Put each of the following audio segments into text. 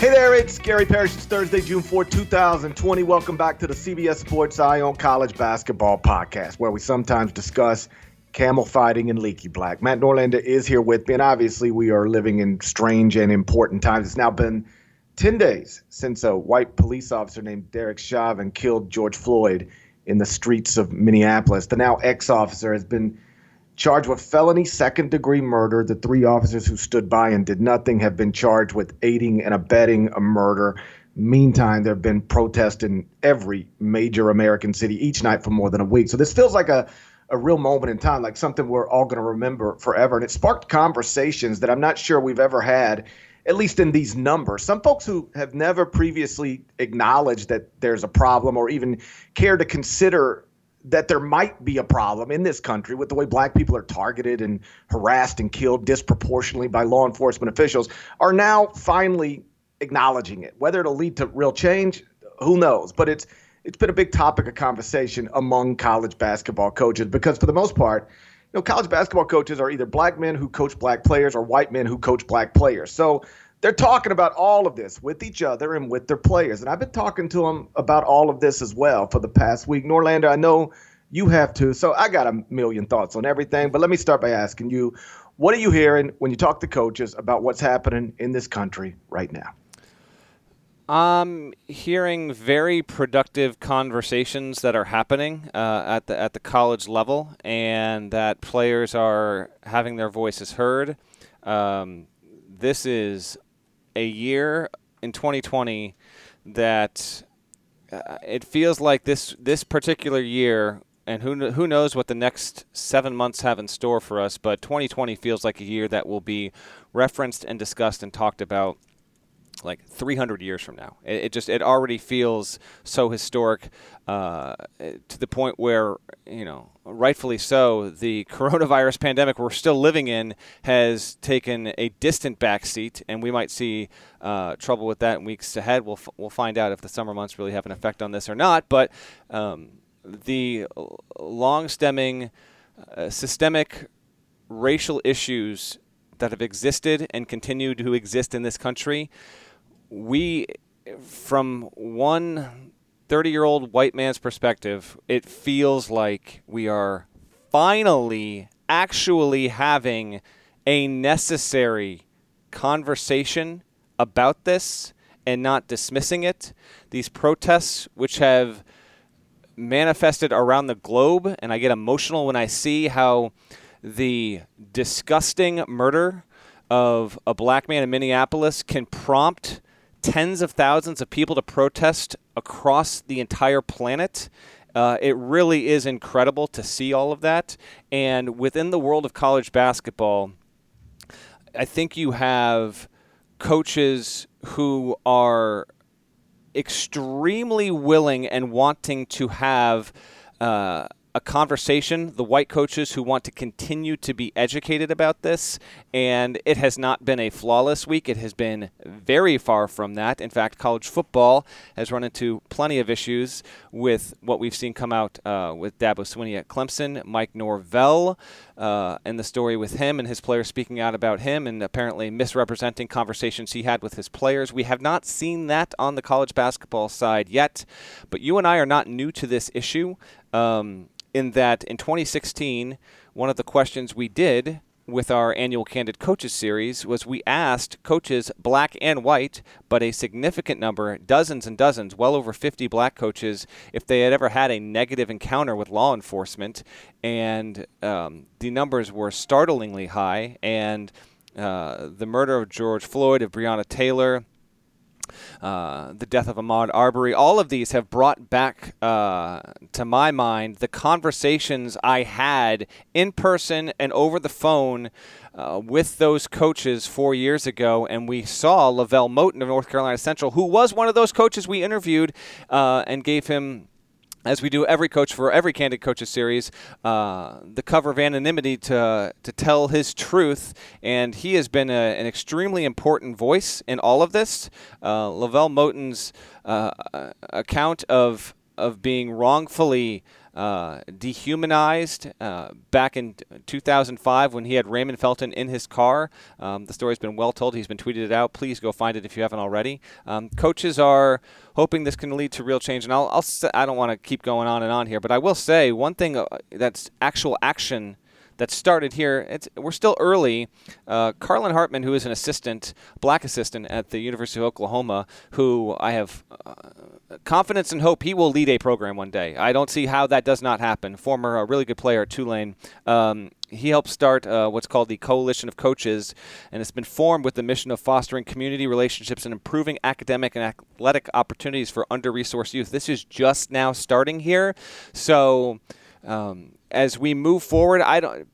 Hey there, it's Gary Parrish. It's Thursday, June 4, 2020. Welcome back to the CBS Sports Eye on College Basketball Podcast, where we sometimes discuss camel fighting and leaky black. Matt Norlander is here with me, and obviously we are living in strange and important times. It's now been 10 days since a white police officer named Derek Chauvin killed George Floyd in the streets of Minneapolis. The now ex-officer has been charged with felony second-degree murder. The three officers who stood by and did nothing have been charged with aiding and abetting a murder. Meantime, there have been protests in every major American city each night for more than a week. So this feels like a real moment in time, like something we're all going to remember forever. And it sparked conversations that I'm not sure we've ever had, at least in these numbers. Some folks who have never previously acknowledged that there's a problem or even care to consider that there might be a problem in this country with the way black people are targeted and harassed and killed disproportionately by law enforcement officials are now finally acknowledging it. Whether it'll lead to real change, who knows? But it's been a big topic of conversation among college basketball coaches because for the most part, you know, college basketball coaches are either black men who coach black players or white men who coach black players. So they're talking about all of this with each other and with their players. And I've been talking to them about all of this as well for the past week. Norlander, I know you have too. So I got a million thoughts on everything. But let me start by asking you, what are you hearing when you talk to coaches about what's happening in this country right now? I'm hearing very productive conversations that are happening at the college level, and that players are having their voices heard. This is a year in 2020 that it feels like this particular year, and who knows what the next 7 months have in store for us, but 2020 feels like a year that will be referenced and discussed and talked about like 300 years from now. It already feels so historic to the point where, you know, rightfully so, the coronavirus pandemic we're still living in has taken a distant backseat, and we might see trouble with that in weeks ahead. We'll find out if the summer months really have an effect on this or not, but the long-stemming systemic racial issues that have existed and continue to exist in this country, we, from one 30-year-old white man's perspective, it feels like we are finally actually having a necessary conversation about this and not dismissing it. These protests, which have manifested around the globe, and I get emotional when I see how the disgusting murder of a black man in Minneapolis can prompt tens of thousands of people to protest across the entire planet. It really is incredible to see all of that. And within the world of college basketball, I think you have coaches who are extremely willing and wanting to have a conversation, the white coaches who want to continue to be educated about this, and it has not been a flawless week. It has been very far from that. In fact, college football has run into plenty of issues with what we've seen come out with Dabo Swinney at Clemson, Mike Norvell, and the story with him and his players speaking out about him and apparently misrepresenting conversations he had with his players. We have not seen that on the college basketball side yet, but you and I are not new to this issue. In that in 2016, one of the questions we did with our annual Candid Coaches series was we asked coaches, black and white, but a significant number, dozens and dozens, well over 50 black coaches, if they had ever had a negative encounter with law enforcement. And the numbers were startlingly high. And the murder of George Floyd, of Breonna Taylor, The death of Ahmaud Arbery, all of these have brought back to my mind the conversations I had in person and over the phone with those coaches 4 years ago. And we saw Lavelle Moten of North Carolina Central, who was one of those coaches we interviewed and gave him, as we do every coach for every Candid Coaches series, the cover of anonymity to tell his truth. And he has been an extremely important voice in all of this. Lavelle Moten's account of being wrongfully dehumanized back in 2005 when he had Raymond Felton in his car. The story's been well told. He's been tweeted out. Please go find it if you haven't already. Coaches are hoping this can lead to real change. And I don't want to keep going on and on here, but I will say one thing that's actual action that started here. We're still early. Carlin Hartman, who is an black assistant at the University of Oklahoma, who I have confidence and hope he will lead a program one day. I don't see how that does not happen. Former really good player at Tulane. He helped start what's called the Coalition of Coaches, and it's been formed with the mission of fostering community relationships and improving academic and athletic opportunities for under-resourced youth. This is just now starting here. So as we move forward,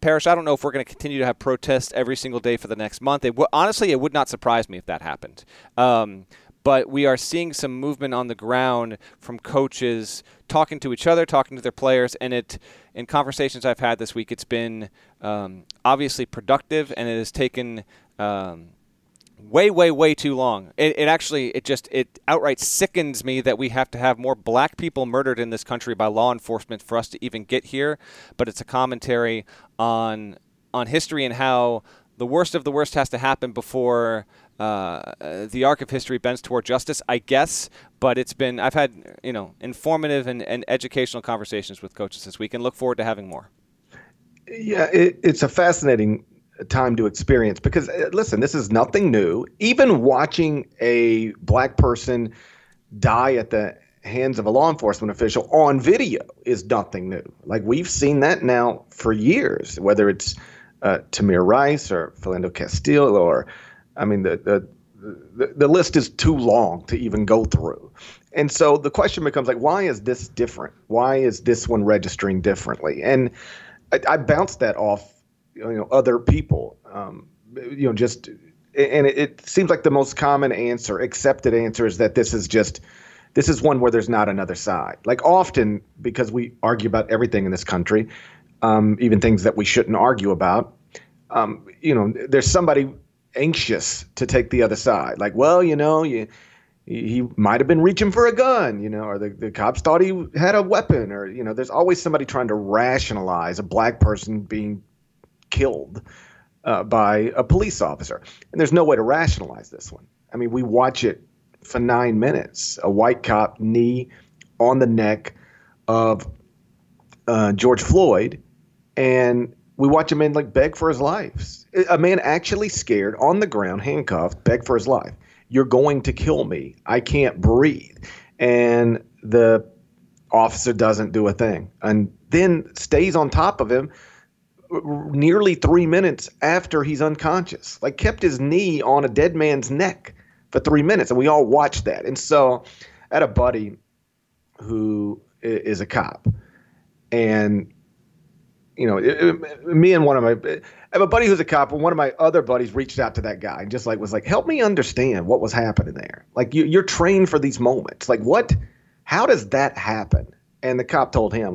Parrish, I don't know if we're going to continue to have protests every single day for the next month. Honestly, it would not surprise me if that happened. But we are seeing some movement on the ground from coaches talking to each other, talking to their players, and in conversations I've had this week, it's been obviously productive, and it has taken way too long. It outright sickens me that we have to have more black people murdered in this country by law enforcement for us to even get here. But it's a commentary on history and how the worst of the worst has to happen before the arc of history bends toward justice, I guess. But I've had informative and educational conversations with coaches this week, and look forward to having more. Yeah, it's a fascinating time to experience because, listen, this is nothing new. Even watching a black person die at the hands of a law enforcement official on video is nothing new. Like, we've seen that now for years, whether it's Tamir Rice or Philando Castile, or the list is too long to even go through. And so the question becomes, like, why is this different? Why is this one registering differently? And I bounced that off other people, and it seems like the most common answer, accepted answer, is that this is one where there's not another side. Like, often, because we argue about everything in this country, even things that we shouldn't argue about, there's somebody anxious to take the other side. Like, well, he might have been reaching for a gun, or the cops thought he had a weapon, or, there's always somebody trying to rationalize a black person being killed by a police officer. And there's no way to rationalize this one. I mean, we watch it for 9 minutes. A white cop knee on the neck of George Floyd, and we watch a man beg for his life. A man actually scared, on the ground, handcuffed, beg for his life. You're going to kill me. I can't breathe. And the officer doesn't do a thing, and then stays on top of him nearly 3 minutes after he's unconscious. Like, kept his knee on a dead man's neck for 3 minutes, and we all watched that. And so I had a buddy who is a cop, and I have a buddy who's a cop, and one of my other buddies reached out to that guy and just was like, help me understand what was happening there. Like, you're trained for these moments. Like, how does that happen? And the cop told him,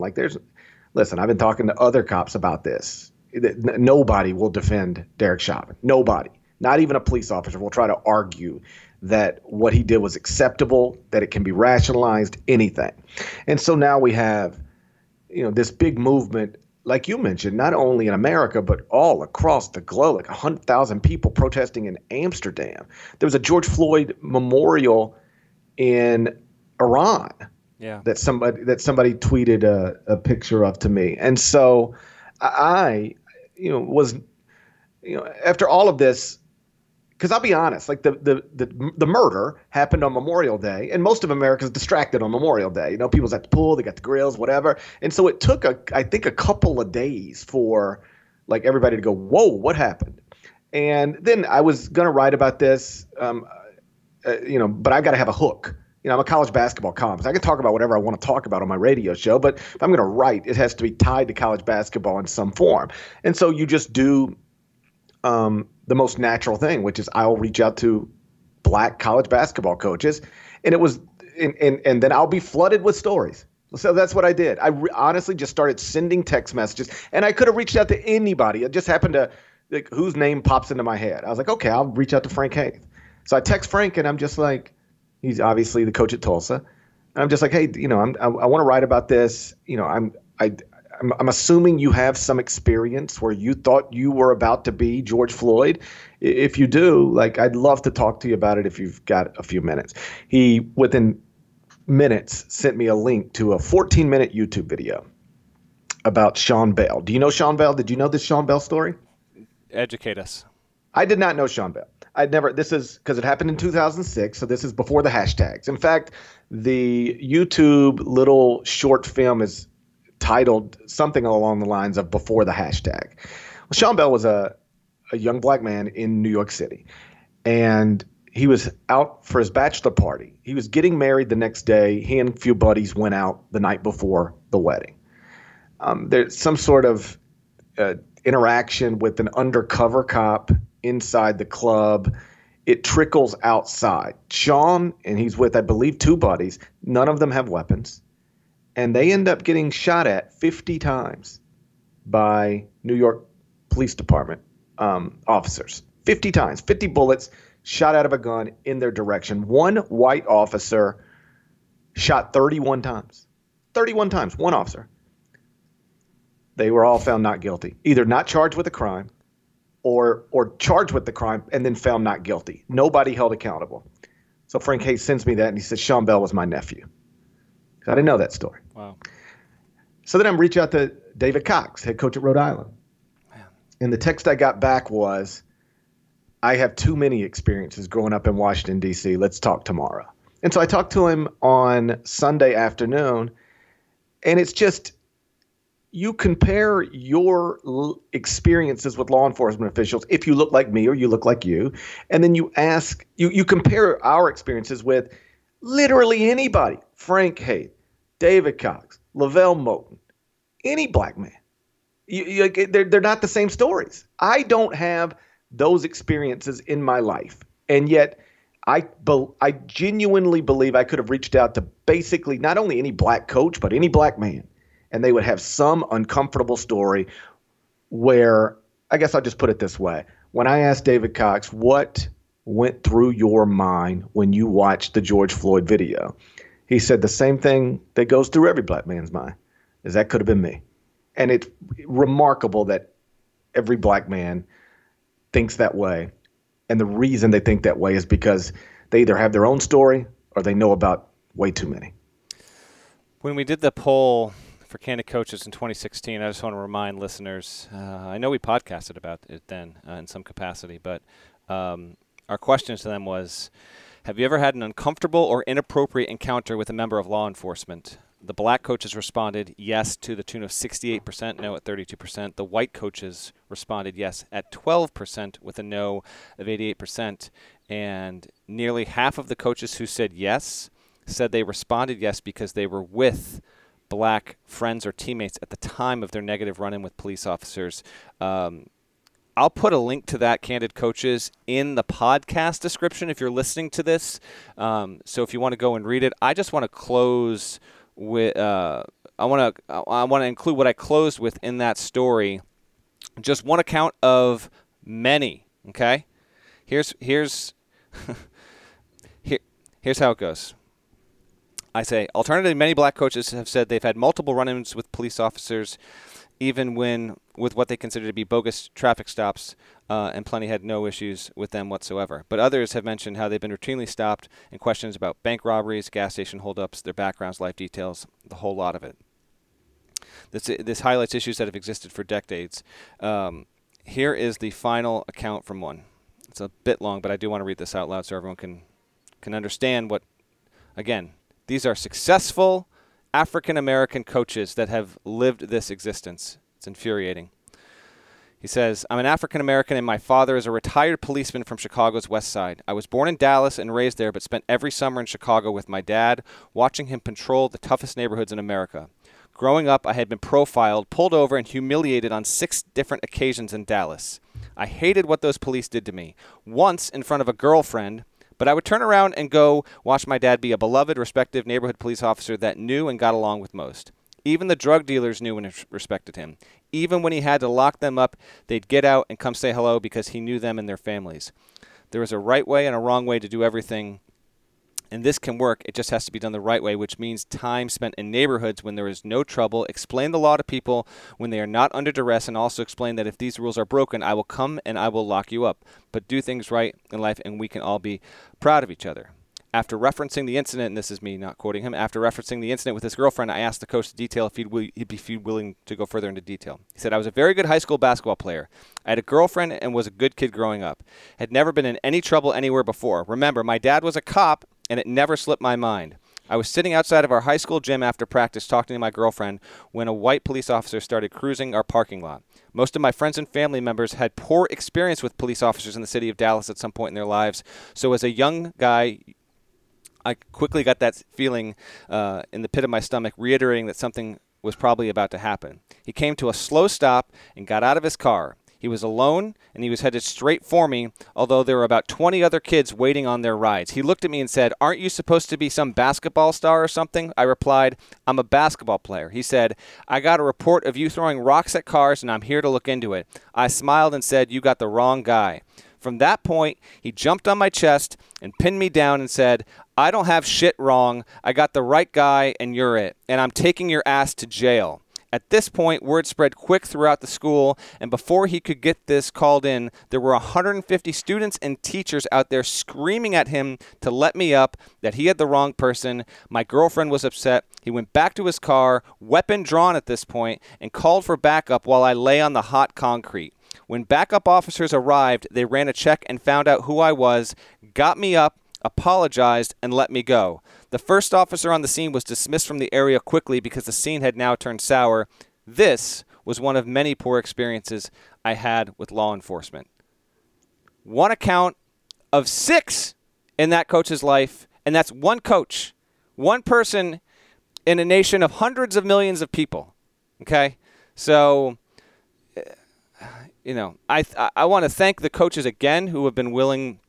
listen, I've been talking to other cops about this. Nobody will defend Derek Chauvin. Nobody, not even a police officer, will try to argue that what he did was acceptable, that it can be rationalized, anything. And so now we have, this big movement, like you mentioned, not only in America, but all across the globe, like 100,000 people protesting in Amsterdam. There was a George Floyd memorial in Iran. Yeah. That somebody tweeted a picture of to me. And so I was after all of this, because I'll be honest, like the murder happened on Memorial Day, and most of America's distracted on Memorial Day. People's at the pool, they got the grills, whatever. And so it took a couple of days for everybody to go, whoa, what happened? And then I was gonna write about this. but I've got to have a hook. I'm a college basketball columnist. I can talk about whatever I want to talk about on my radio show, but if I'm going to write, it has to be tied to college basketball in some form. And so you just do the most natural thing, which is I'll reach out to black college basketball coaches, and it was, and then I'll be flooded with stories. So that's what I did. I honestly just started sending text messages, and I could have reached out to anybody. It just happened to, like, whose name pops into my head. I was like, okay, I'll reach out to Frank Haith. So I text Frank, and I'm just like, he's obviously the coach at Tulsa. And I'm just like, hey, I want to write about this. I'm assuming you have some experience where you thought you were about to be George Floyd. If you do, like, I'd love to talk to you about it if you've got a few minutes. He, within minutes, sent me a link to a 14-minute YouTube video about Sean Bell. Do you know Sean Bell? Did you know this Sean Bell story? Educate us. I did not know Sean Bell. This is because it happened in 2006, so this is before the hashtags. In fact, the YouTube little short film is titled something along the lines of Before the Hashtag. Well, Sean Bell was a young black man in New York City, and he was out for his bachelor party. He was getting married the next day. He and a few buddies went out the night before the wedding. There's some sort of interaction with an undercover cop inside the club. It trickles outside. Sean, and he's with, I believe, two buddies. None of them have weapons. And they end up getting shot at 50 times by New York Police Department officers. 50 times, 50 bullets shot out of a gun in their direction. One white officer shot 31 times. 31 times, one officer. They were all found not guilty, either not charged with a crime or charged with the crime and then found not guilty. Nobody held accountable. So Frank Haith sends me that, and he says, Sean Bell was my nephew. I didn't know that story. Wow. So then I reach out to David Cox, head coach at Rhode Island. Man. And the text I got back was, I have too many experiences growing up in Washington, D.C. Let's talk tomorrow. And so I talked to him on Sunday afternoon. And it's just, you compare your experiences with law enforcement officials, if you look like me or you look like you, and then you ask, you compare our experiences with literally anybody. Frank Haith, David Cox, Lavelle Moten, any black man. They're not the same stories. I don't have those experiences in my life. And yet I genuinely believe I could have reached out to basically not only any black coach, but any black man. And they would have some uncomfortable story where, I guess I'll just put it this way. When I asked David Cox, what went through your mind when you watched the George Floyd video? He said the same thing that goes through every black man's mind, is that could have been me. And it's remarkable that every black man thinks that way. And the reason they think that way is because they either have their own story or they know about way too many. When we did the poll for Candid Coaches in 2016, I just want to remind listeners, I know we podcasted about it then in some capacity, but our question to them was, have you ever had an uncomfortable or inappropriate encounter with a member of law enforcement? The black coaches responded yes to the tune of 68%, no at 32%. The white coaches responded yes at 12% with a no of 88%. And nearly half of the coaches who said yes said they responded yes because they were with black friends or teammates at the time of their negative run-in with police officers. I'll put a link to that, Candid Coaches, in the podcast description if you're listening to this. So if you want to go and read it, I just want to close with I want to include what I closed with in that story. Just one account of many. Okay, here's how it goes. I say, alternatively, many black coaches have said they've had multiple run-ins with police officers, even when with what they consider to be bogus traffic stops, and plenty had no issues with them whatsoever. But others have mentioned how they've been routinely stopped and questions about bank robberies, gas station holdups, their backgrounds, life details, the whole lot of it. This highlights issues that have existed for decades. Here is the final account from one. It's a bit long, but I do want to read this out loud so everyone can understand what, again, these are successful African-American coaches that have lived this existence. It's infuriating. He says, I'm an African-American and my father is a retired policeman from Chicago's West Side. I was born in Dallas and raised there, but spent every summer in Chicago with my dad, watching him patrol the toughest neighborhoods in America. Growing up, I had been profiled, pulled over, and humiliated on 6 different occasions in Dallas. I hated what those police did to me. Once in front of a girlfriend, but I would turn around and go watch my dad be a beloved, respected neighborhood police officer that knew and got along with most. Even the drug dealers knew and respected him. Even when he had to lock them up, they'd get out and come say hello because he knew them and their families. There is a right way and a wrong way to do everything, and this can work. It just has to be done the right way, which means time spent in neighborhoods when there is no trouble. Explain the law to people when they are not under duress, and also explain that if these rules are broken, I will come and I will lock you up. But do things right in life, and we can all be proud of each other. After referencing the incident, and this is me not quoting him, after referencing the incident with his girlfriend, I asked the coach to detail if he'd be willing to go further into detail. He said, I was a very good high school basketball player. I had a girlfriend and was a good kid growing up. Had never been in any trouble anywhere before. Remember, my dad was a cop, and it never slipped my mind. I was sitting outside of our high school gym after practice talking to my girlfriend when a white police officer started cruising our parking lot. Most of my friends and family members had poor experience with police officers in the city of Dallas at some point in their lives, so as a young guy, I quickly got that feeling in the pit of my stomach, reiterating that something was probably about to happen. He came to a slow stop and got out of his car. He was alone, and he was headed straight for me, although there were about 20 other kids waiting on their rides. He looked at me and said, aren't you supposed to be some basketball star or something? I replied, I'm a basketball player. He said, I got a report of you throwing rocks at cars, and I'm here to look into it. I smiled and said, you got the wrong guy. From that point, he jumped on my chest and pinned me down and said, I don't have shit wrong. I got the right guy, and you're it. And I'm taking your ass to jail. At this point, word spread quick throughout the school, and before he could get this called in, there were 150 students and teachers out there screaming at him to let me up, that he had the wrong person. My girlfriend was upset. He went back to his car, weapon drawn at this point, and called for backup while I lay on the hot concrete. When backup officers arrived, they ran a check and found out who I was, got me up, apologized, and let me go. The first officer on the scene was dismissed from the area quickly because the scene had now turned sour. This was one of many poor experiences I had with law enforcement. One account of 6 in that coach's life, and that's one coach, one person in a nation of hundreds of millions of people. Okay? So, you know, I want to thank the coaches again who have been willing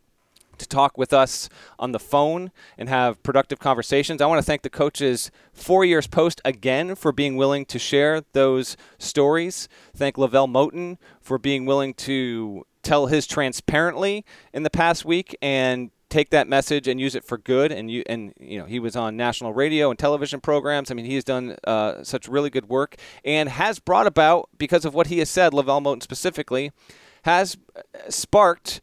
to talk with us on the phone and have productive conversations. I want to thank the coaches 4 years post again for being willing to share those stories. Thank Lavelle Moten for being willing to tell his transparently in the past week and take that message and use it for good. And he was on national radio and television programs. I mean, he's done such really good work and has brought about, because of what he has said, Lavelle Moten specifically, has sparked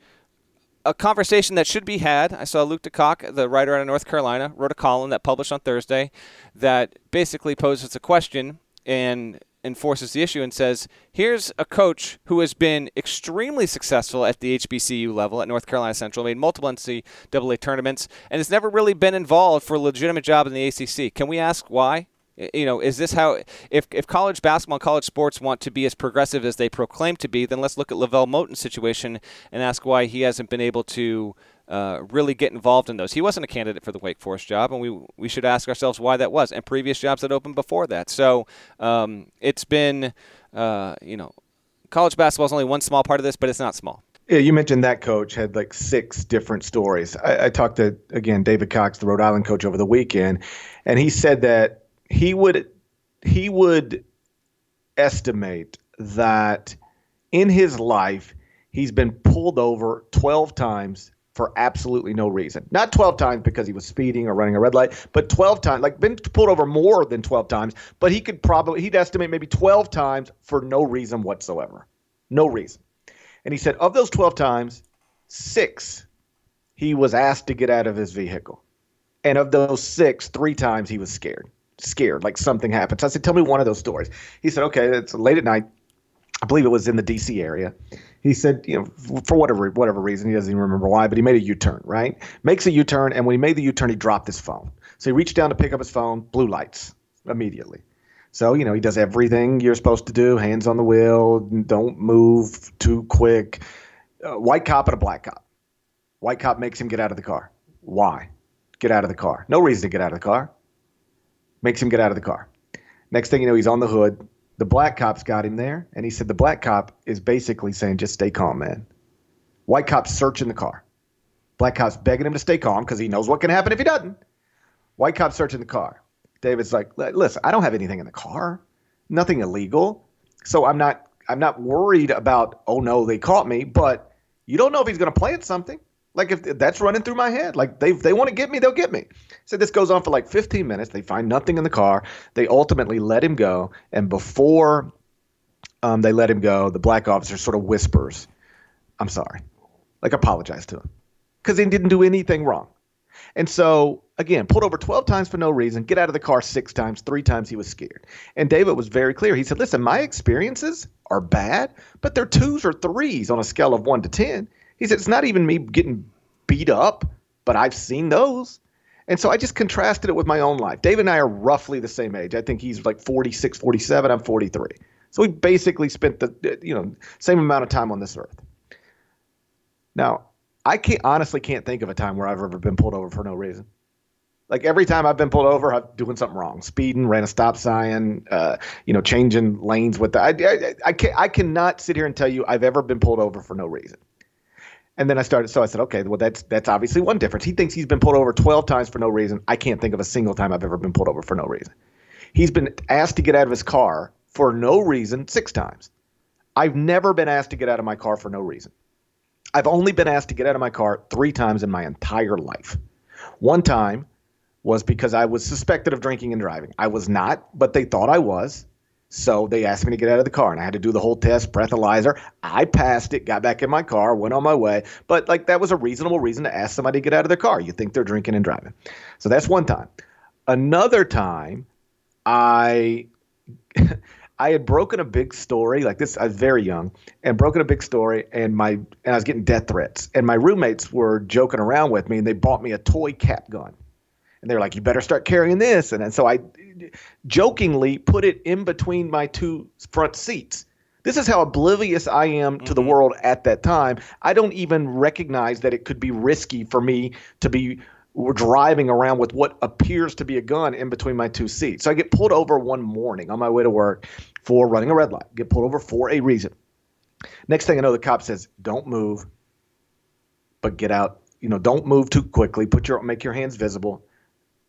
a conversation that should be had. I saw Luke DeCock, the writer out of North Carolina, wrote a column that published on Thursday that basically poses a question and enforces the issue and says, here's a coach who has been extremely successful at the HBCU level at North Carolina Central, made multiple NCAA tournaments, and has never really been involved for a legitimate job in the ACC. Can we ask why? You know, is this how, if college basketball and college sports want to be as progressive as they proclaim to be, then let's look at Lavelle Moten's situation and ask why he hasn't been able to really get involved in those. He wasn't a candidate for the Wake Forest job, and we should ask ourselves why that was, and previous jobs that opened before that. So it's been, college basketball is only one small part of this, but it's not small. Yeah, you mentioned that coach had like 6 different stories. I talked to, again, David Cox, the Rhode Island coach, over the weekend, and he said that he would estimate that in his life he's been pulled over 12 times for absolutely no reason. Not 12 times because he was speeding or running a red light, but 12 times, like been pulled over more than 12 times, but he'd estimate maybe 12 times for no reason whatsoever. No reason. And he said of those 12 times, 6, he was asked to get out of his vehicle. And of those 6, 3 times he was scared, like something happened. So I said, tell me one of those stories. He said, okay, it's late at night. I believe it was in the D.C. area. He said, for whatever reason, he doesn't even remember why, but he made a U-turn, right? Makes a U-turn, and when he made the U-turn, he dropped his phone. So he reached down to pick up his phone, blue lights immediately. So, you know, he does everything you're supposed to do, hands on the wheel, don't move too quick. White cop and a black cop. White cop makes him get out of the car. Why? Get out of the car. No reason to get out of the car. Makes him get out of the car. Next thing you know, he's on the hood. The black cop's got him there, and he said the black cop is basically saying, just stay calm, man. White cop's searching the car. Black cop's begging him to stay calm because he knows what can happen if he doesn't. White cop's searching the car. David's like, listen, I don't have anything in the car, nothing illegal, so I'm not worried about, oh, no, they caught me, but you don't know if he's going to plant something. Like, if that's running through my head, like they want to get me, they'll get me. So this goes on for like 15 minutes. They find nothing in the car. They ultimately let him go. And before they let him go, the black officer sort of whispers, I'm sorry, like apologize to him because he didn't do anything wrong. And so, again, pulled over 12 times for no reason, get out of the car 6 times, 3 times he was scared. And David was very clear. He said, listen, my experiences are bad, but they're 2s or 3s on a scale of 1 to 10. He said, it's not even me getting beat up, but I've seen those. And so I just contrasted it with my own life. David and I are roughly the same age. I think he's like 46, 47. I'm 43. So we basically spent the same amount of time on this earth. Now, I honestly can't think of a time where I've ever been pulled over for no reason. Like every time I've been pulled over, I'm doing something wrong. Speeding, ran a stop sign, changing lanes with the I cannot sit here and tell you I've ever been pulled over for no reason. And then I said, okay, well, that's obviously one difference. He thinks he's been pulled over 12 times for no reason. I can't think of a single time I've ever been pulled over for no reason. He's been asked to get out of his car for no reason 6 times. I've never been asked to get out of my car for no reason. I've only been asked to get out of my car 3 times in my entire life. One time was because I was suspected of drinking and driving. I was not, but they thought I was. So they asked me to get out of the car, and I had to do the whole test, breathalyzer. I passed it, got back in my car, went on my way. But like that was a reasonable reason to ask somebody to get out of their car. You think they're drinking and driving. So that's one time. Another time, I had broken a big story like this. I was very young and broken a big story, and I was getting death threats. And my roommates were joking around with me, and they bought me a toy cap gun. And they're like, you better start carrying this. And so I jokingly put it in between my 2 front seats. This is how oblivious I am to the world at that time. I don't even recognize that it could be risky for me to be driving around with what appears to be a gun in between my 2 seats. So I get pulled over one morning on my way to work for running a red light. Get pulled over for a reason. Next thing I know, the cop says, don't move, but get out. Don't move too quickly. Make your hands visible.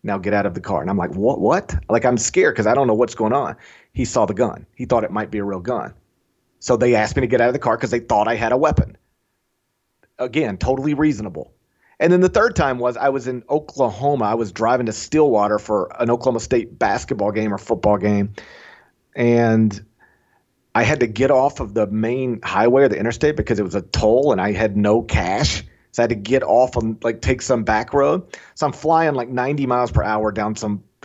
Now get out of the car. And I'm like, what? Like, I'm scared because I don't know what's going on. He saw the gun. He thought it might be a real gun. So they asked me to get out of the car because they thought I had a weapon. Again, totally reasonable. And then the third time was I was in Oklahoma. I was driving to Stillwater for an Oklahoma State basketball game or football game. And I had to get off of the main highway or the interstate because it was a toll and I had no cash. So I had to get off and like take some back road. So I'm flying like 90 miles per hour down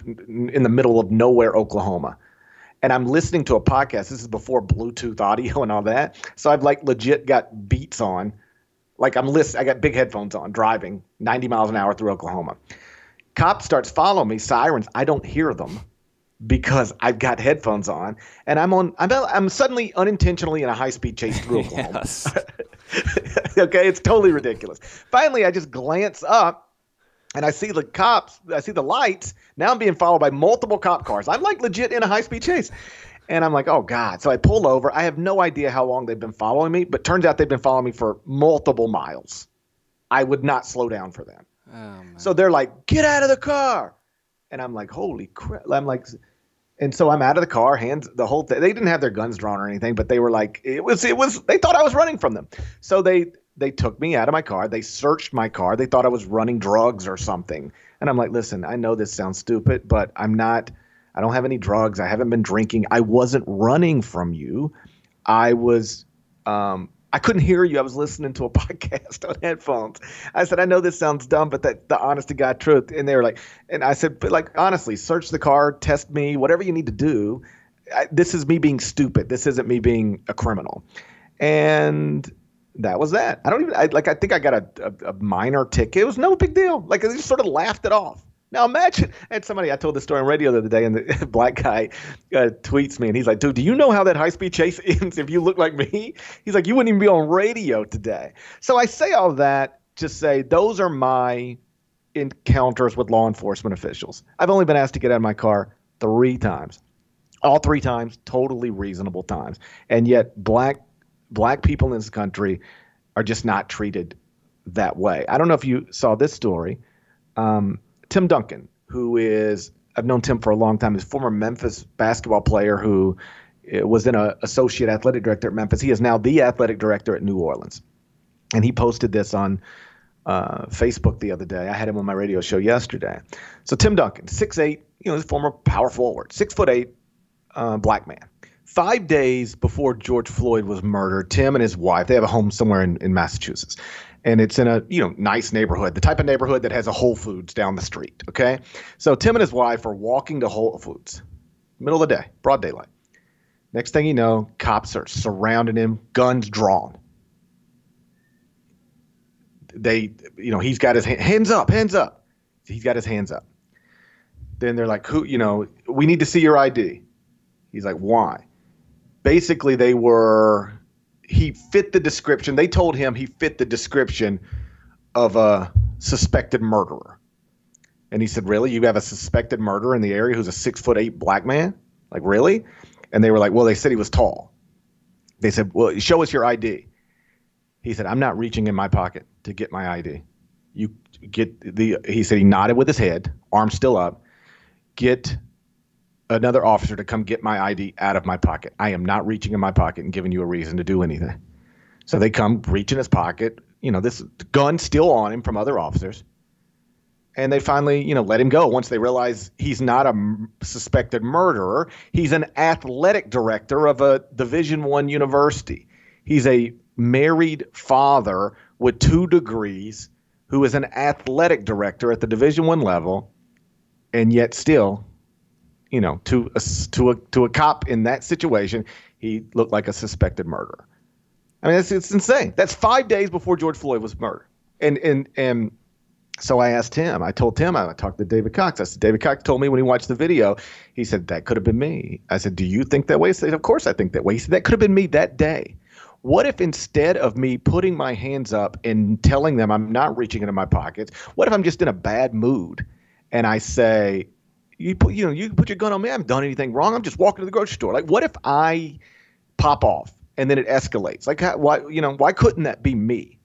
in the middle of nowhere, Oklahoma. And I'm listening to a podcast. This is before Bluetooth audio and all that. So I've like legit got beats on. Like I got big headphones on driving 90 miles an hour through Oklahoma. Cop starts following me, sirens. I don't hear them because I've got headphones on and I'm suddenly unintentionally in a high speed chase through Oklahoma. Yes. Okay, it's totally ridiculous. Finally, I just glance up and I see the cops. I see the lights. Now I'm being followed by multiple cop cars. I'm like legit in a high-speed chase. And I'm like, oh, God. So I pull over. I have no idea how long they've been following me, but turns out they've been following me for multiple miles. I would not slow down for them. Oh, man. So they're like, get out of the car. And I'm like, holy crap. I'm like... And so I'm out of the car, hands the whole thing. They didn't have their guns drawn or anything, but they were like, it was. They thought I was running from them. So they took me out of my car. They searched my car. They thought I was running drugs or something. And I'm like, listen, I know this sounds stupid, but I'm not. I don't have any drugs. I haven't been drinking. I wasn't running from you. I was. I couldn't hear you. I was listening to a podcast on headphones. I said, I know this sounds dumb, but that the honest to God truth. And they were like, and I said, but like, honestly, search the car, test me, whatever you need to do. This is me being stupid. This isn't me being a criminal. And that was that. I don't even, I think I got a minor ticket. It was no big deal. Like, I just sort of laughed it off. Now imagine, and somebody, I told this story on radio the other day, and the black guy tweets me, and he's like, dude, do you know how that high-speed chase ends if you look like me? He's like, you wouldn't even be on radio today. So I say all that to say those are my encounters with law enforcement officials. I've only been asked to get out of my car 3 times. All 3 times, totally reasonable times. And yet black people in this country are just not treated that way. I don't know if you saw this story. Tim Duncan, who is – I've known Tim for a long time. He's a former Memphis basketball player who was then an associate athletic director at Memphis. He is now the athletic director at New Orleans. And he posted this on Facebook the other day. I had him on my radio show yesterday. So Tim Duncan, 6'8", he's a former power forward, 6'8", black man. 5 days before George Floyd was murdered, Tim and his wife, they have a home somewhere in Massachusetts. And it's in a nice neighborhood, the type of neighborhood that has a Whole Foods down the street, okay? So Tim and his wife are walking to Whole Foods, middle of the day, broad daylight. Next thing you know, cops are surrounding him, guns drawn. They, he's got his hands up. He's got his hands up. Then they're like, who, we need to see your ID. He's like, why? Basically, he fit the description. They told him he fit the description of a suspected murderer. And he said, really? You have a suspected murderer in the area who's a 6'8" black man? Like, really? And they were like, well, they said he was tall. They said, well, show us your ID. He said, I'm not reaching in my pocket to get my ID. He said he nodded with his head, arms still up. Get another officer to come get my ID out of my pocket. I am not reaching in my pocket and giving you a reason to do anything. So they come, reach in his pocket, this gun still on him from other officers. And they finally, let him go once they realize he's not a suspected murderer. He's an athletic director of a Division I university. He's a married father with 2 degrees who is an athletic director at the Division I level, and yet still, to a cop in that situation, he looked like a suspected murderer. I mean, it's insane. That's 5 days before George Floyd was murdered. And so I asked him. I told Tim. I talked to David Cox. I said, David Cox told me when he watched the video, he said, that could have been me. I said, do you think that way? He said, of course I think that way. He said, that could have been me that day. What if instead of me putting my hands up and telling them I'm not reaching into my pockets, what if I'm just in a bad mood and I say, You put your gun on me. I haven't done anything wrong. I'm just walking to the grocery store. Like, what if I pop off and then it escalates? Like, why couldn't that be me?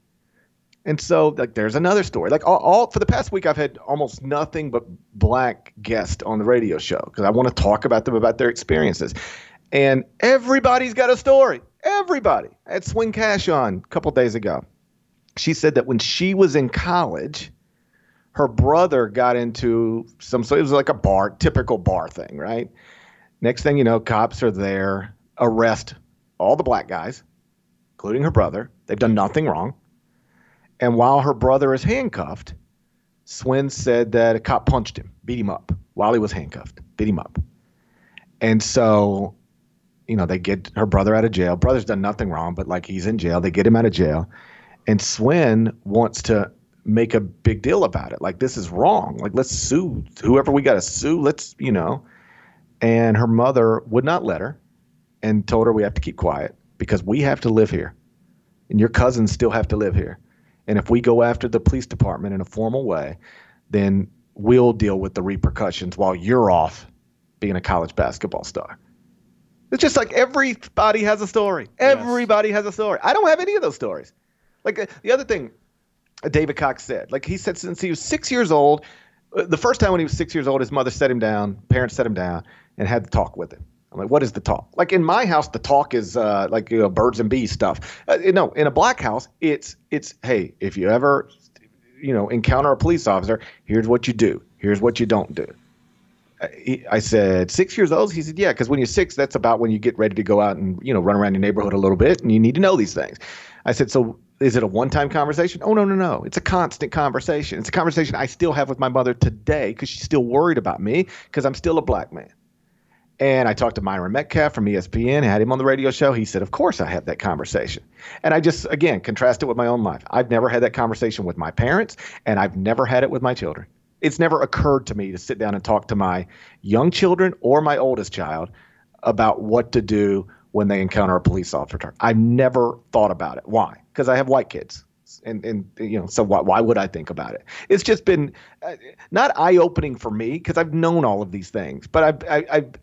And so, like, there's another story. Like, all for the past week, I've had almost nothing but black guests on the radio show because I want to talk about them, about their experiences. And everybody's got a story. Everybody. I had Swing Cash on a couple days ago. She said that when she was in college, her brother got into so it was like a bar, typical bar thing, right? Next thing you know, cops are there, arrest all the black guys, including her brother. They've done nothing wrong. And while her brother is handcuffed, Swin said that a cop punched him, beat him up while he was handcuffed, beat him up. And so, they get her brother out of jail. Brother's done nothing wrong, but like he's in jail. They get him out of jail. And Swin wants to make a big deal about it. Like, this is wrong. Like, let's sue whoever we got to sue. Let's. And her mother would not let her and told her we have to keep quiet because we have to live here. And your cousins still have to live here. And if we go after the police department in a formal way, then we'll deal with the repercussions while you're off being a college basketball star. It's just like everybody has a story. Everybody has a story. I don't have any of those stories. Like, the other thing David Cox said, like, he said since he was 6 years old, the first time when he was 6 years old, his mother set him down, parents set him down, and had the talk with him. I'm like, what is the talk? Like, in my house, the talk is birds and bees stuff. No, in a black house, it's hey, if you ever, encounter a police officer, here's what you do. Here's what you don't do. I said, 6 years old? He said, yeah, because when you're 6, that's about when you get ready to go out and, run around your neighborhood a little bit, and you need to know these things. I said, so is it a one-time conversation? Oh, no. It's a constant conversation. It's a conversation I still have with my mother today because she's still worried about me because I'm still a black man. And I talked to Myron Metcalf from ESPN, had him on the radio show. He said, of course I have that conversation. And I just, again, contrast it with my own life. I've never had that conversation with my parents, and I've never had it with my children. it's never occurred to me to sit down and talk to my young children or my oldest child about what to do when they encounter a police officer. I've never thought about it. Why? Because I have white kids. And you know, so why would I think about it? It's just been not eye-opening for me because I've known all of these things, but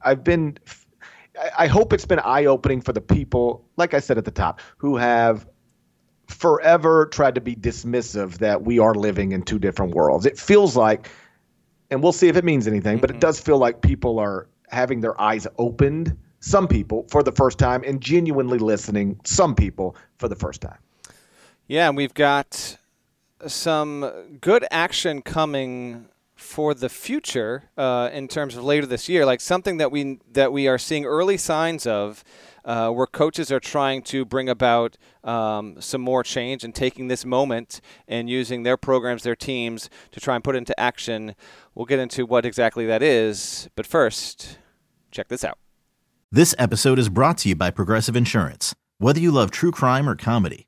I've been – I hope it's been eye-opening for the people, like I said at the top, who have forever tried to be dismissive that we are living in two different worlds. It feels like – and we'll see if it means anything, but it does feel like people are having their eyes opened, some people, for the first time, and genuinely listening, some people, for the first time. Yeah, and we've got some good action coming for the future in terms of later this year, like something that we are seeing early signs of where coaches are trying to bring about some more change and taking this moment and using their programs, their teams, to try and put into action. We'll get into what exactly that is, but first, check this out. This episode is brought to you by Progressive Insurance. Whether you love true crime or comedy,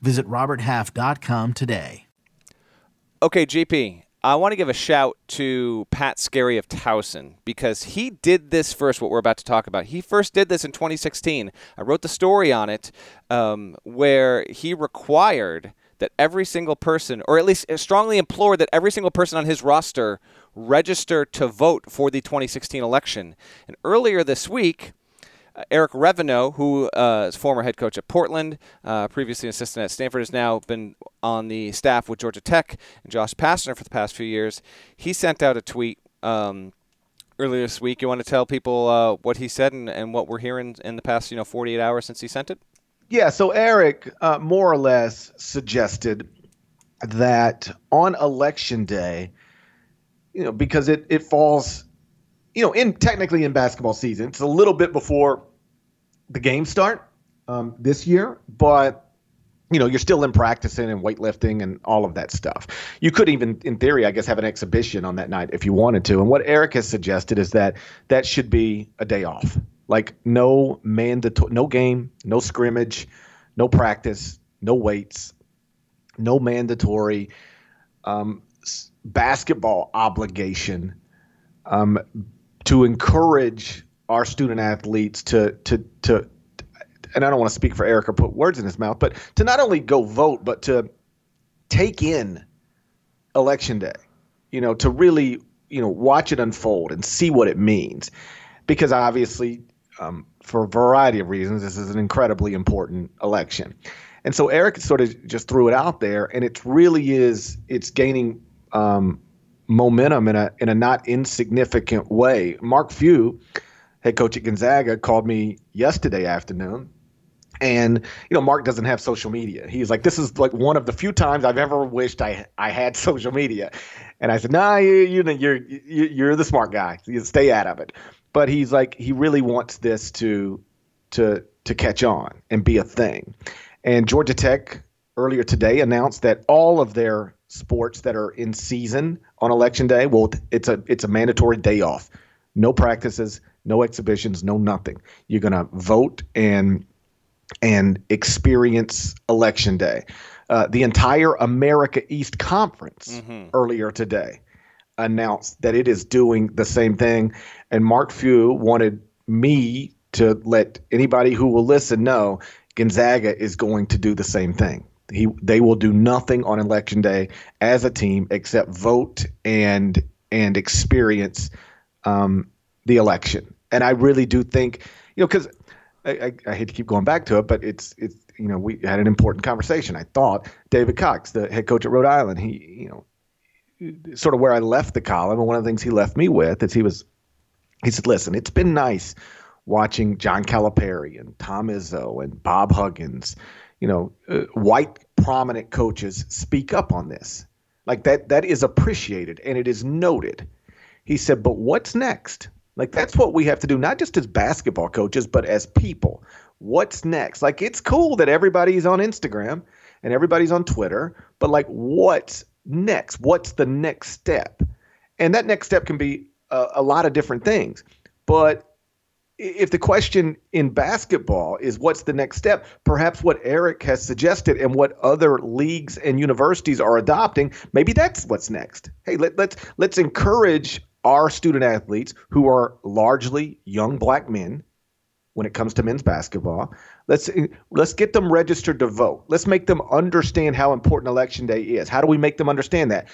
Visit roberthalf.com today. Okay, GP, I want to give a shout to Pat Scarry of Towson because he did this first, what we're about to talk about. He first did this in 2016. I wrote the story on it where he required that every single person, or at least strongly implored that every single person on his roster register to vote for the 2016 election. And earlier this week, Eric Reveno, who is former head coach at Portland, previously an assistant at Stanford, has now been on the staff with Georgia Tech and Josh Pastner for the past few years. He sent out a tweet earlier this week. You want to tell people what he said and what we're hearing in the past 48 hours since he sent it? Yeah, so Eric more or less suggested that on Election Day, because it falls technically in basketball season, it's a little bit before the games start this year, but you're still in practicing and weightlifting and all of that stuff. You could even, in theory, I guess, have an exhibition on that night if you wanted to. And what Eric has suggested is that should be a day off, like no mandatory, no game, no scrimmage, no practice, no weights, no mandatory basketball obligation to encourage our student athletes to and I don't want to speak for Eric or put words in his mouth, but to not only go vote, but to take in Election Day, to really, watch it unfold and see what it means. Because obviously, for a variety of reasons, this is an incredibly important election. And so Eric sort of just threw it out there, and it really is, it's gaining momentum in a not insignificant way. Mark Few, head coach at Gonzaga, called me yesterday afternoon, and Mark doesn't have social media. He's like, this is like one of the few times I've ever wished I had social media. And I said, nah, you're the smart guy. You stay out of it. But he's like, he really wants this to catch on and be a thing. And Georgia Tech earlier today announced that all of their sports that are in season on Election Day, well, it's a mandatory day off. No practices, no exhibitions, no nothing. You're going to vote and experience Election Day. The entire America East Conference earlier today announced that it is doing the same thing. And Mark Few wanted me to let anybody who will listen know Gonzaga is going to do the same thing. They will do nothing on Election Day as a team except vote and experience the election. And I really do think, you know, because I hate to keep going back to it, but it's you know, we had an important conversation. I thought David Cox, the head coach at Rhode Island, he, you know, sort of where I left the column, and one of the things he left me with is he said, listen, it's been nice watching John Calipari and Tom Izzo and Bob Huggins, you know, white prominent coaches speak up on this. Like that is appreciated and it is noted. He said, but what's next? Like, that's what we have to do, not just as basketball coaches, but as people. What's next? Like, it's cool that everybody's on Instagram and everybody's on Twitter, but like, what's next? What's the next step? And that next step can be a lot of different things. But if the question in basketball is what's the next step, perhaps what Eric has suggested and what other leagues and universities are adopting, maybe that's what's next. Hey, let's encourage our student athletes who are largely young black men when it comes to men's basketball. Let's get them registered to vote. Let's make them understand how important Election Day is. How do we make them understand that?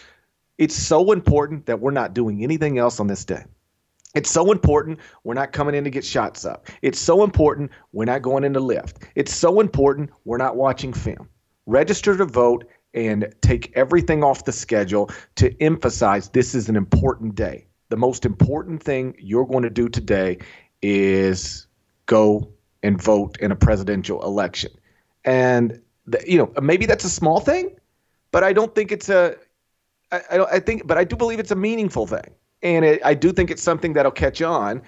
It's so important that we're not doing anything else on this day. It's so important we're not coming in to get shots up. It's so important we're not going in to lift. It's so important we're not watching film. Register to vote and take everything off the schedule to emphasize this is an important day. The most important thing you're going to do today is go and vote in a presidential election. And, you know, maybe that's a small thing, but I don't think it's but I do believe it's a meaningful thing. And I do think it's something that'll catch on.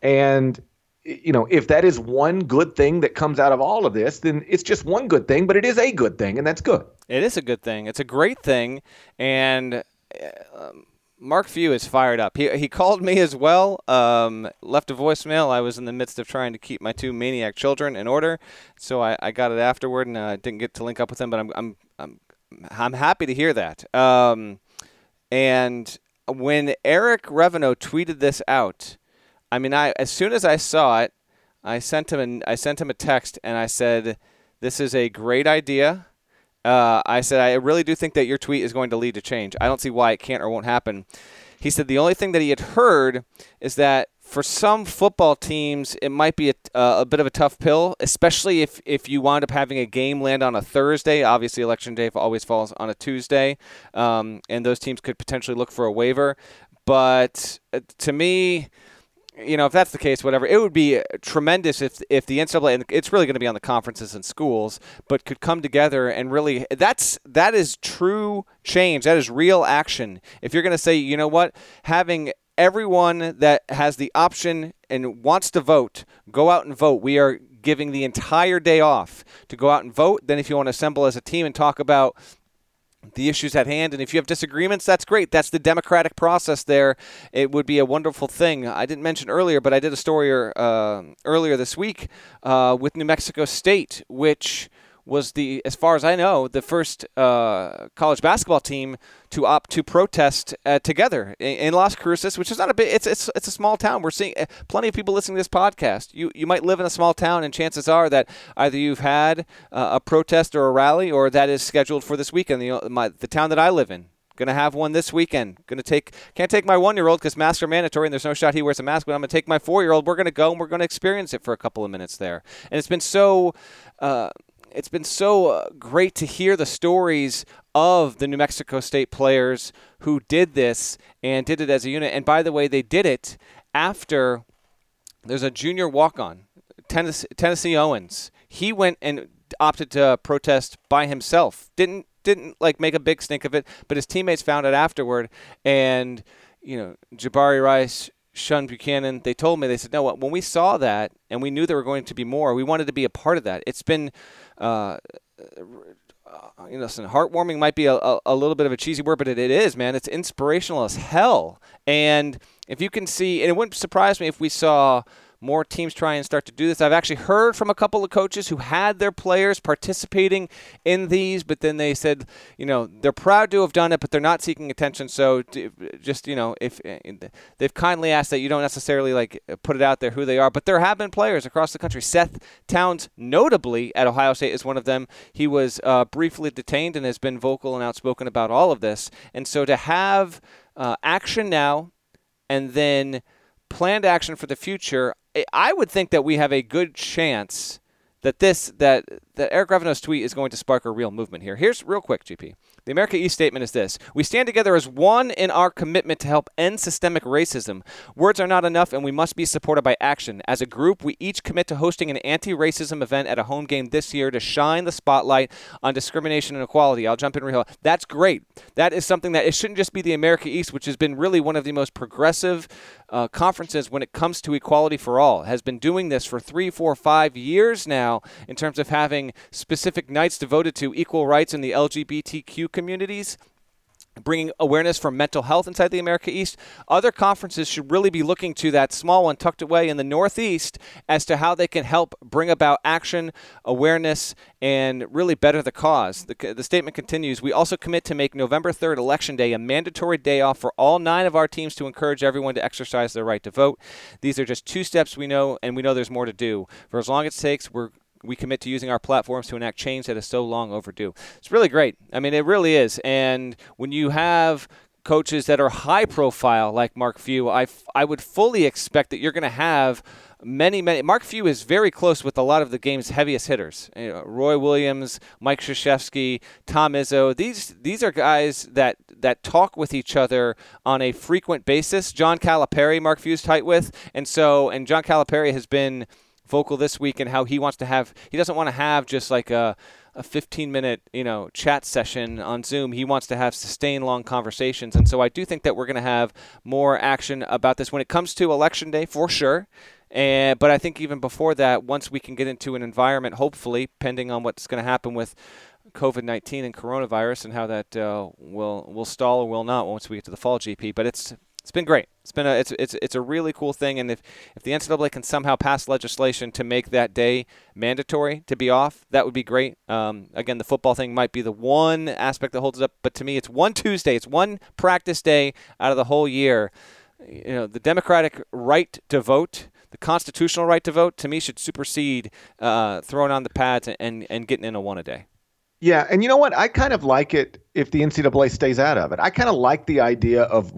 And, you know, if that is one good thing that comes out of all of this, then it's just one good thing, but it is a good thing, and that's good. It is a good thing. It's a great thing. And Mark Few is fired up. He called me as well, left a voicemail. I was in the midst of trying to keep my two maniac children in order, so I got it afterward, and I didn't get to link up with him, but I'm happy to hear that. And when Eric Reveno tweeted this out, I mean, as soon as I saw it, I sent him a text and I said, "This is a great idea." I said, "I really do think that your tweet is going to lead to change. I don't see why it can't or won't happen." He said the only thing that he had heard is that for some football teams, it might be a bit of a tough pill, especially if you wind up having a game land on a Thursday. Obviously, Election Day always falls on a Tuesday, and those teams could potentially look for a waiver. But to me, you know, if that's the case, whatever, it would be tremendous if the NCAA, and it's really going to be on the conferences and schools, but could come together and really, that is true change. That is real action. If you're going to say, you know what, having everyone that has the option and wants to vote, go out and vote. We are giving the entire day off to go out and vote. Then if you want to assemble as a team and talk about the issues at hand, and if you have disagreements, that's great. That's the democratic process there. It would be a wonderful thing. I didn't mention earlier, but I did a story earlier this week with New Mexico State, which was, as far as I know, the first college basketball team to opt to protest together in Las Cruces, which is not a big. It's a small town. We're seeing plenty of people listening to this podcast. You might live in a small town, and chances are that either you've had a protest or a rally, or that is scheduled for this weekend. The town that I live in, going to have one this weekend. Can't take my 1-year-old because masks are mandatory and there's no shot he wears a mask, but I'm going to take my 4-year-old. We're going to go and we're going to experience it for a couple of minutes there. And it's been so. It's been so great to hear the stories of the New Mexico State players who did this and did it as a unit. And by the way, they did it after there's a junior walk-on, Tennessee Owens. He went and opted to protest by himself. Didn't like make a big stink of it, but his teammates found it afterward. And you know, Jabari Rice, Sean Buchanan, they told me, they said, no, when we saw that and we knew there were going to be more, we wanted to be a part of that. It's been, you know, listen, heartwarming might be a little bit of a cheesy word, but it is, man. It's inspirational as hell. And if you can see, and it wouldn't surprise me if we saw more teams try and start to do this. I've actually heard from a couple of coaches who had their players participating in these, but then they said, you know, they're proud to have done it, but they're not seeking attention. So just, you know, if they've kindly asked that you don't necessarily like put it out there who they are, but there have been players across the country. Seth Towns, notably at Ohio State, is one of them. He was briefly detained and has been vocal and outspoken about all of this. And so to have action now and then planned action for the future, I would think that we have a good chance that that Eric Reveno's tweet is going to spark a real movement here. Here's real quick, GP. The America East statement is this: we stand together as one in our commitment to help end systemic racism. Words are not enough, and we must be supported by action. As a group, we each commit to hosting an anti-racism event at a home game this year to shine the spotlight on discrimination and equality. I'll jump in real. That's great. That is something that it shouldn't just be the America East, which has been really one of the most progressive conferences when it comes to equality for all. Has been doing this for 3, 4, 5 years now in terms of having specific nights devoted to equal rights in the LGBTQ communities, bringing awareness for mental health inside the America East. Other conferences should really be looking to that small one tucked away in the Northeast as to how they can help bring about action, awareness, and really better the cause. The statement continues, we also commit to make November 3rd Election Day a mandatory day off for all 9 of our teams to encourage everyone to exercise their right to vote. These are just 2 steps we know, and we know there's more to do. For as long as it takes, we commit to using our platforms to enact change that is so long overdue. It's really great. I mean, it really is. And when you have coaches that are high profile like Mark Few, I would fully expect that you're going to have many. Mark Few is very close with a lot of the game's heaviest hitters. You know, Roy Williams, Mike Krzyzewski, Tom Izzo. These are guys that talk with each other on a frequent basis. John Calipari, Mark Few's tight with. And John Calipari has been vocal this week and how he doesn't want to have just like a 15-minute, chat session on Zoom. He wants to have sustained long conversations. And so I do think that we're going to have more action about this when it comes to Election Day, for sure. But I think even before that, once we can get into an environment, hopefully, pending on what's going to happen with COVID-19 and coronavirus and how that will stall or will not once we get to the fall, GP. But it's been great. It's been a really cool thing, and if the NCAA can somehow pass legislation to make that day mandatory to be off, that would be great. Again, the football thing might be the one aspect that holds it up, but to me, it's one Tuesday, it's one practice day out of the whole year. The democratic right to vote, the constitutional right to vote, to me, should supersede throwing on the pads and getting in a one a day. Yeah, and you know what? I kind of like it if the NCAA stays out of it. I kind of like the idea of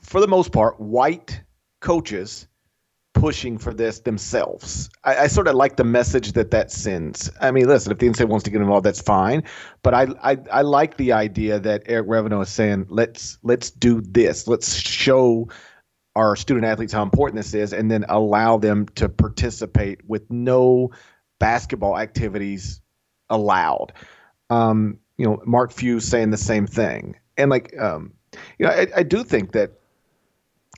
for the most part, white coaches pushing for this themselves. I sort of like the message that sends. I mean, listen, if the NCAA wants to get involved, that's fine. But I like the idea that Eric Reveno is saying, let's do this. Let's show our student athletes how important this is, and then allow them to participate with no basketball activities allowed. Mark Few saying the same thing. And I do think that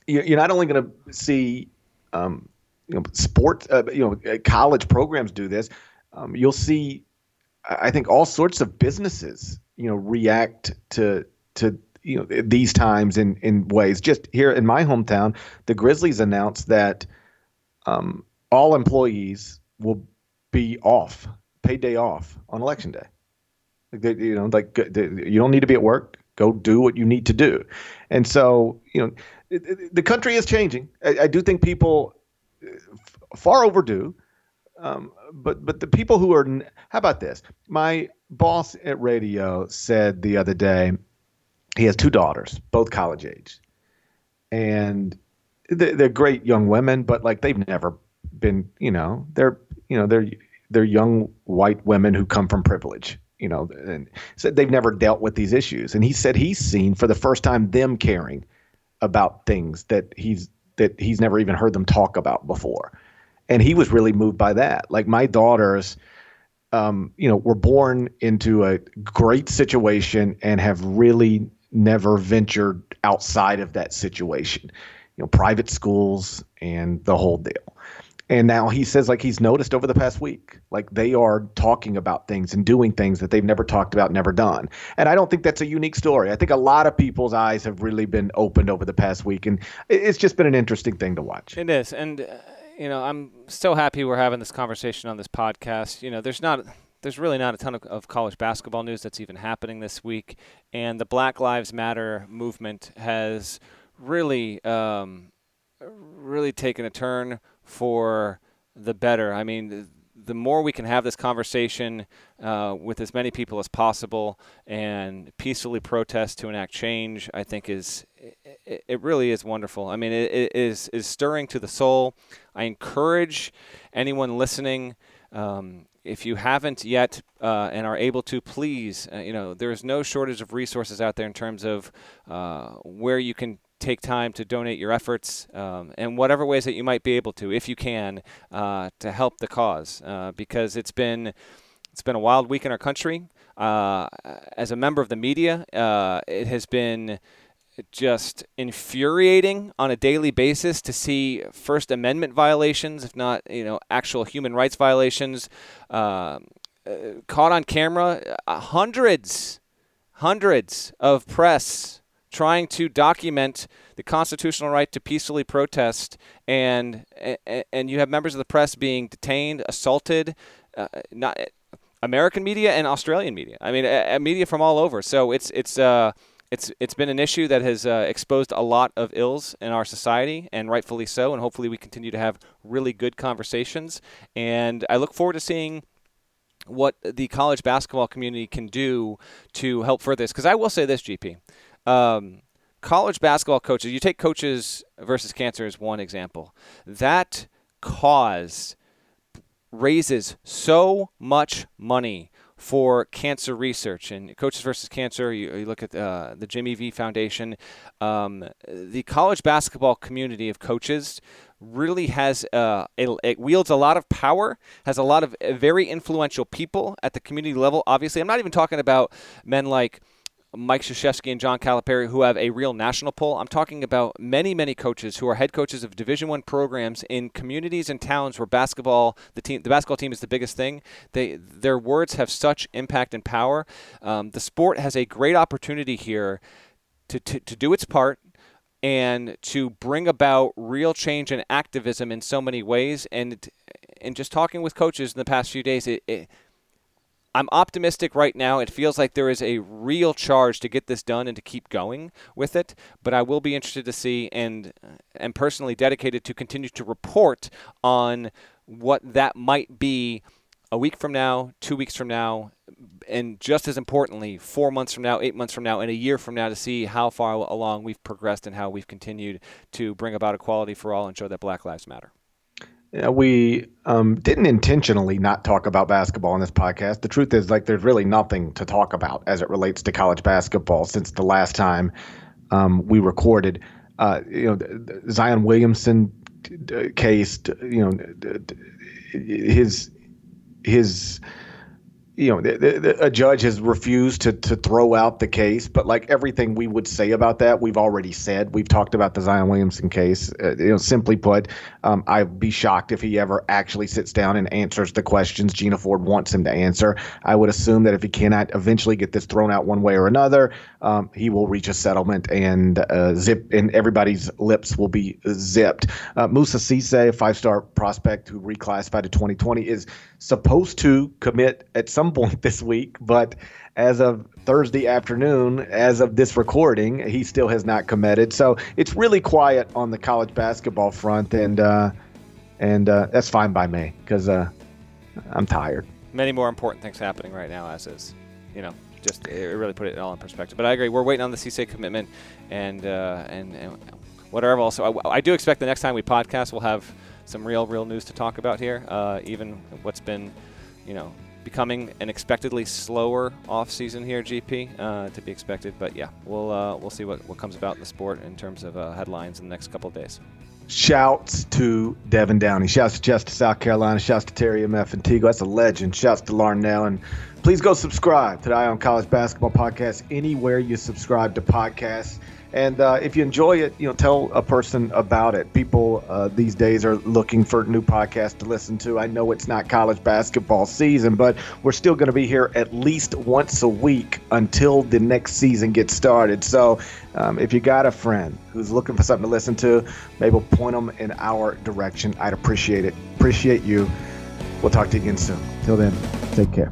you're not only going to see, sports, college programs do this. You'll see, I think, all sorts of businesses, react to these times in ways. Just here in my hometown, the Grizzlies announced that all employees will be off, paid day off on Election Day. You don't need to be at work. Go do what you need to do. And so, the country is changing. I do think people, far overdue, but the people who are, how about this? My boss at radio said the other day, he has 2 daughters, both college age. And they're great young women, but like they've never been, they're young white women who come from privilege. And said they've never dealt with these issues. And he said he's seen for the first time them caring about things that he's never even heard them talk about before. And he was really moved by that. Like my daughters, were born into a great situation and have really never ventured outside of that situation, private schools and the whole deal. And now he says, like, he's noticed over the past week, like they are talking about things and doing things that they've never talked about, never done. And I don't think that's a unique story. I think a lot of people's eyes have really been opened over the past week. And it's just been an interesting thing to watch. It is. And, I'm so happy we're having this conversation on this podcast. There's really not a ton of college basketball news that's even happening this week. And the Black Lives Matter movement has really, really taken a turn for the better. I mean, the more we can have this conversation with as many people as possible and peacefully protest to enact change, I think it really is wonderful. I mean, it is stirring to the soul. I encourage anyone listening, if you haven't yet and are able to, please, there is no shortage of resources out there in terms of where you can take time to donate your efforts and whatever ways that you might be able to, if you can, to help the cause, because it's been a wild week in our country. As a member of the media, it has been just infuriating on a daily basis to see First Amendment violations, if not, actual human rights violations, caught on camera. Hundreds of press trying to document the constitutional right to peacefully protest, and you have members of the press being detained, assaulted, not American media and Australian media. I mean, media from all over. So it's been an issue that has exposed a lot of ills in our society, and rightfully so. And hopefully, we continue to have really good conversations. And I look forward to seeing what the college basketball community can do to help further this. Because I will say this, GP. College basketball coaches, you take Coaches versus Cancer as one example. That cause raises so much money for cancer research. And Coaches versus Cancer, you look at the Jimmy V Foundation. The college basketball community of coaches really has it wields a lot of power, has a lot of very influential people at the community level. Obviously, I'm not even talking about men like Mike Krzyzewski and John Calipari, who have a real national pull. I'm talking about many, many coaches who are head coaches of Division I programs in communities and towns where basketball, the basketball team is the biggest thing. Their words have such impact and power. The sport has a great opportunity here to do its part and to bring about real change and activism in so many ways. And just talking with coaches in the past few days, I'm optimistic right now. It feels like there is a real charge to get this done and to keep going with it, but I will be interested to see and am personally dedicated to continue to report on what that might be a week from now, 2 weeks from now, and just as importantly, 4 months from now, 8 months from now, and a year from now to see how far along we've progressed and how we've continued to bring about equality for all and show that Black Lives Matter. We didn't intentionally not talk about basketball in this podcast. The truth is, there's really nothing to talk about as it relates to college basketball since the last time we recorded. The Zion Williamson case. His. A judge has refused to throw out the case, but everything we would say about that, we've already said. We've talked about the Zion Williamson case. Simply put, I'd be shocked if he ever actually sits down and answers the questions Gina Ford wants him to answer. I would assume that if he cannot eventually get this thrown out one way or another, he will reach a settlement and zip, and everybody's lips will be zipped. Musa Cisse, a five-star prospect who reclassified to 2020, is supposed to commit at some point this week, but as of Thursday afternoon, as of this recording, he still has not committed. So it's really quiet on the college basketball front, and that's fine by me because I'm tired. Many more important things happening right now, as is, just it really put it all in perspective. But I agree, we're waiting on the CSA commitment and whatever else. So I do expect the next time we podcast, we'll have some real news to talk about here. Even what's been, becoming an expectedly slower off season here, GP, to be expected. But yeah, we'll see what comes about in the sport in terms of headlines in the next couple of days. Shouts to Devin Downey. Shouts to Justice South Carolina. Shouts to Terry M. F. Antigo. That's a legend. Shouts to Larnell. And please go subscribe to the Eye on College Basketball Podcast anywhere you subscribe to podcasts. And if you enjoy it, tell a person about it. People these days are looking for new podcasts to listen to. I know it's not college basketball season, but we're still going to be here at least once a week until the next season gets started. So if you got a friend who's looking for something to listen to, maybe we'll point them in our direction. I'd appreciate it. Appreciate you. We'll talk to you again soon. Till then, take care.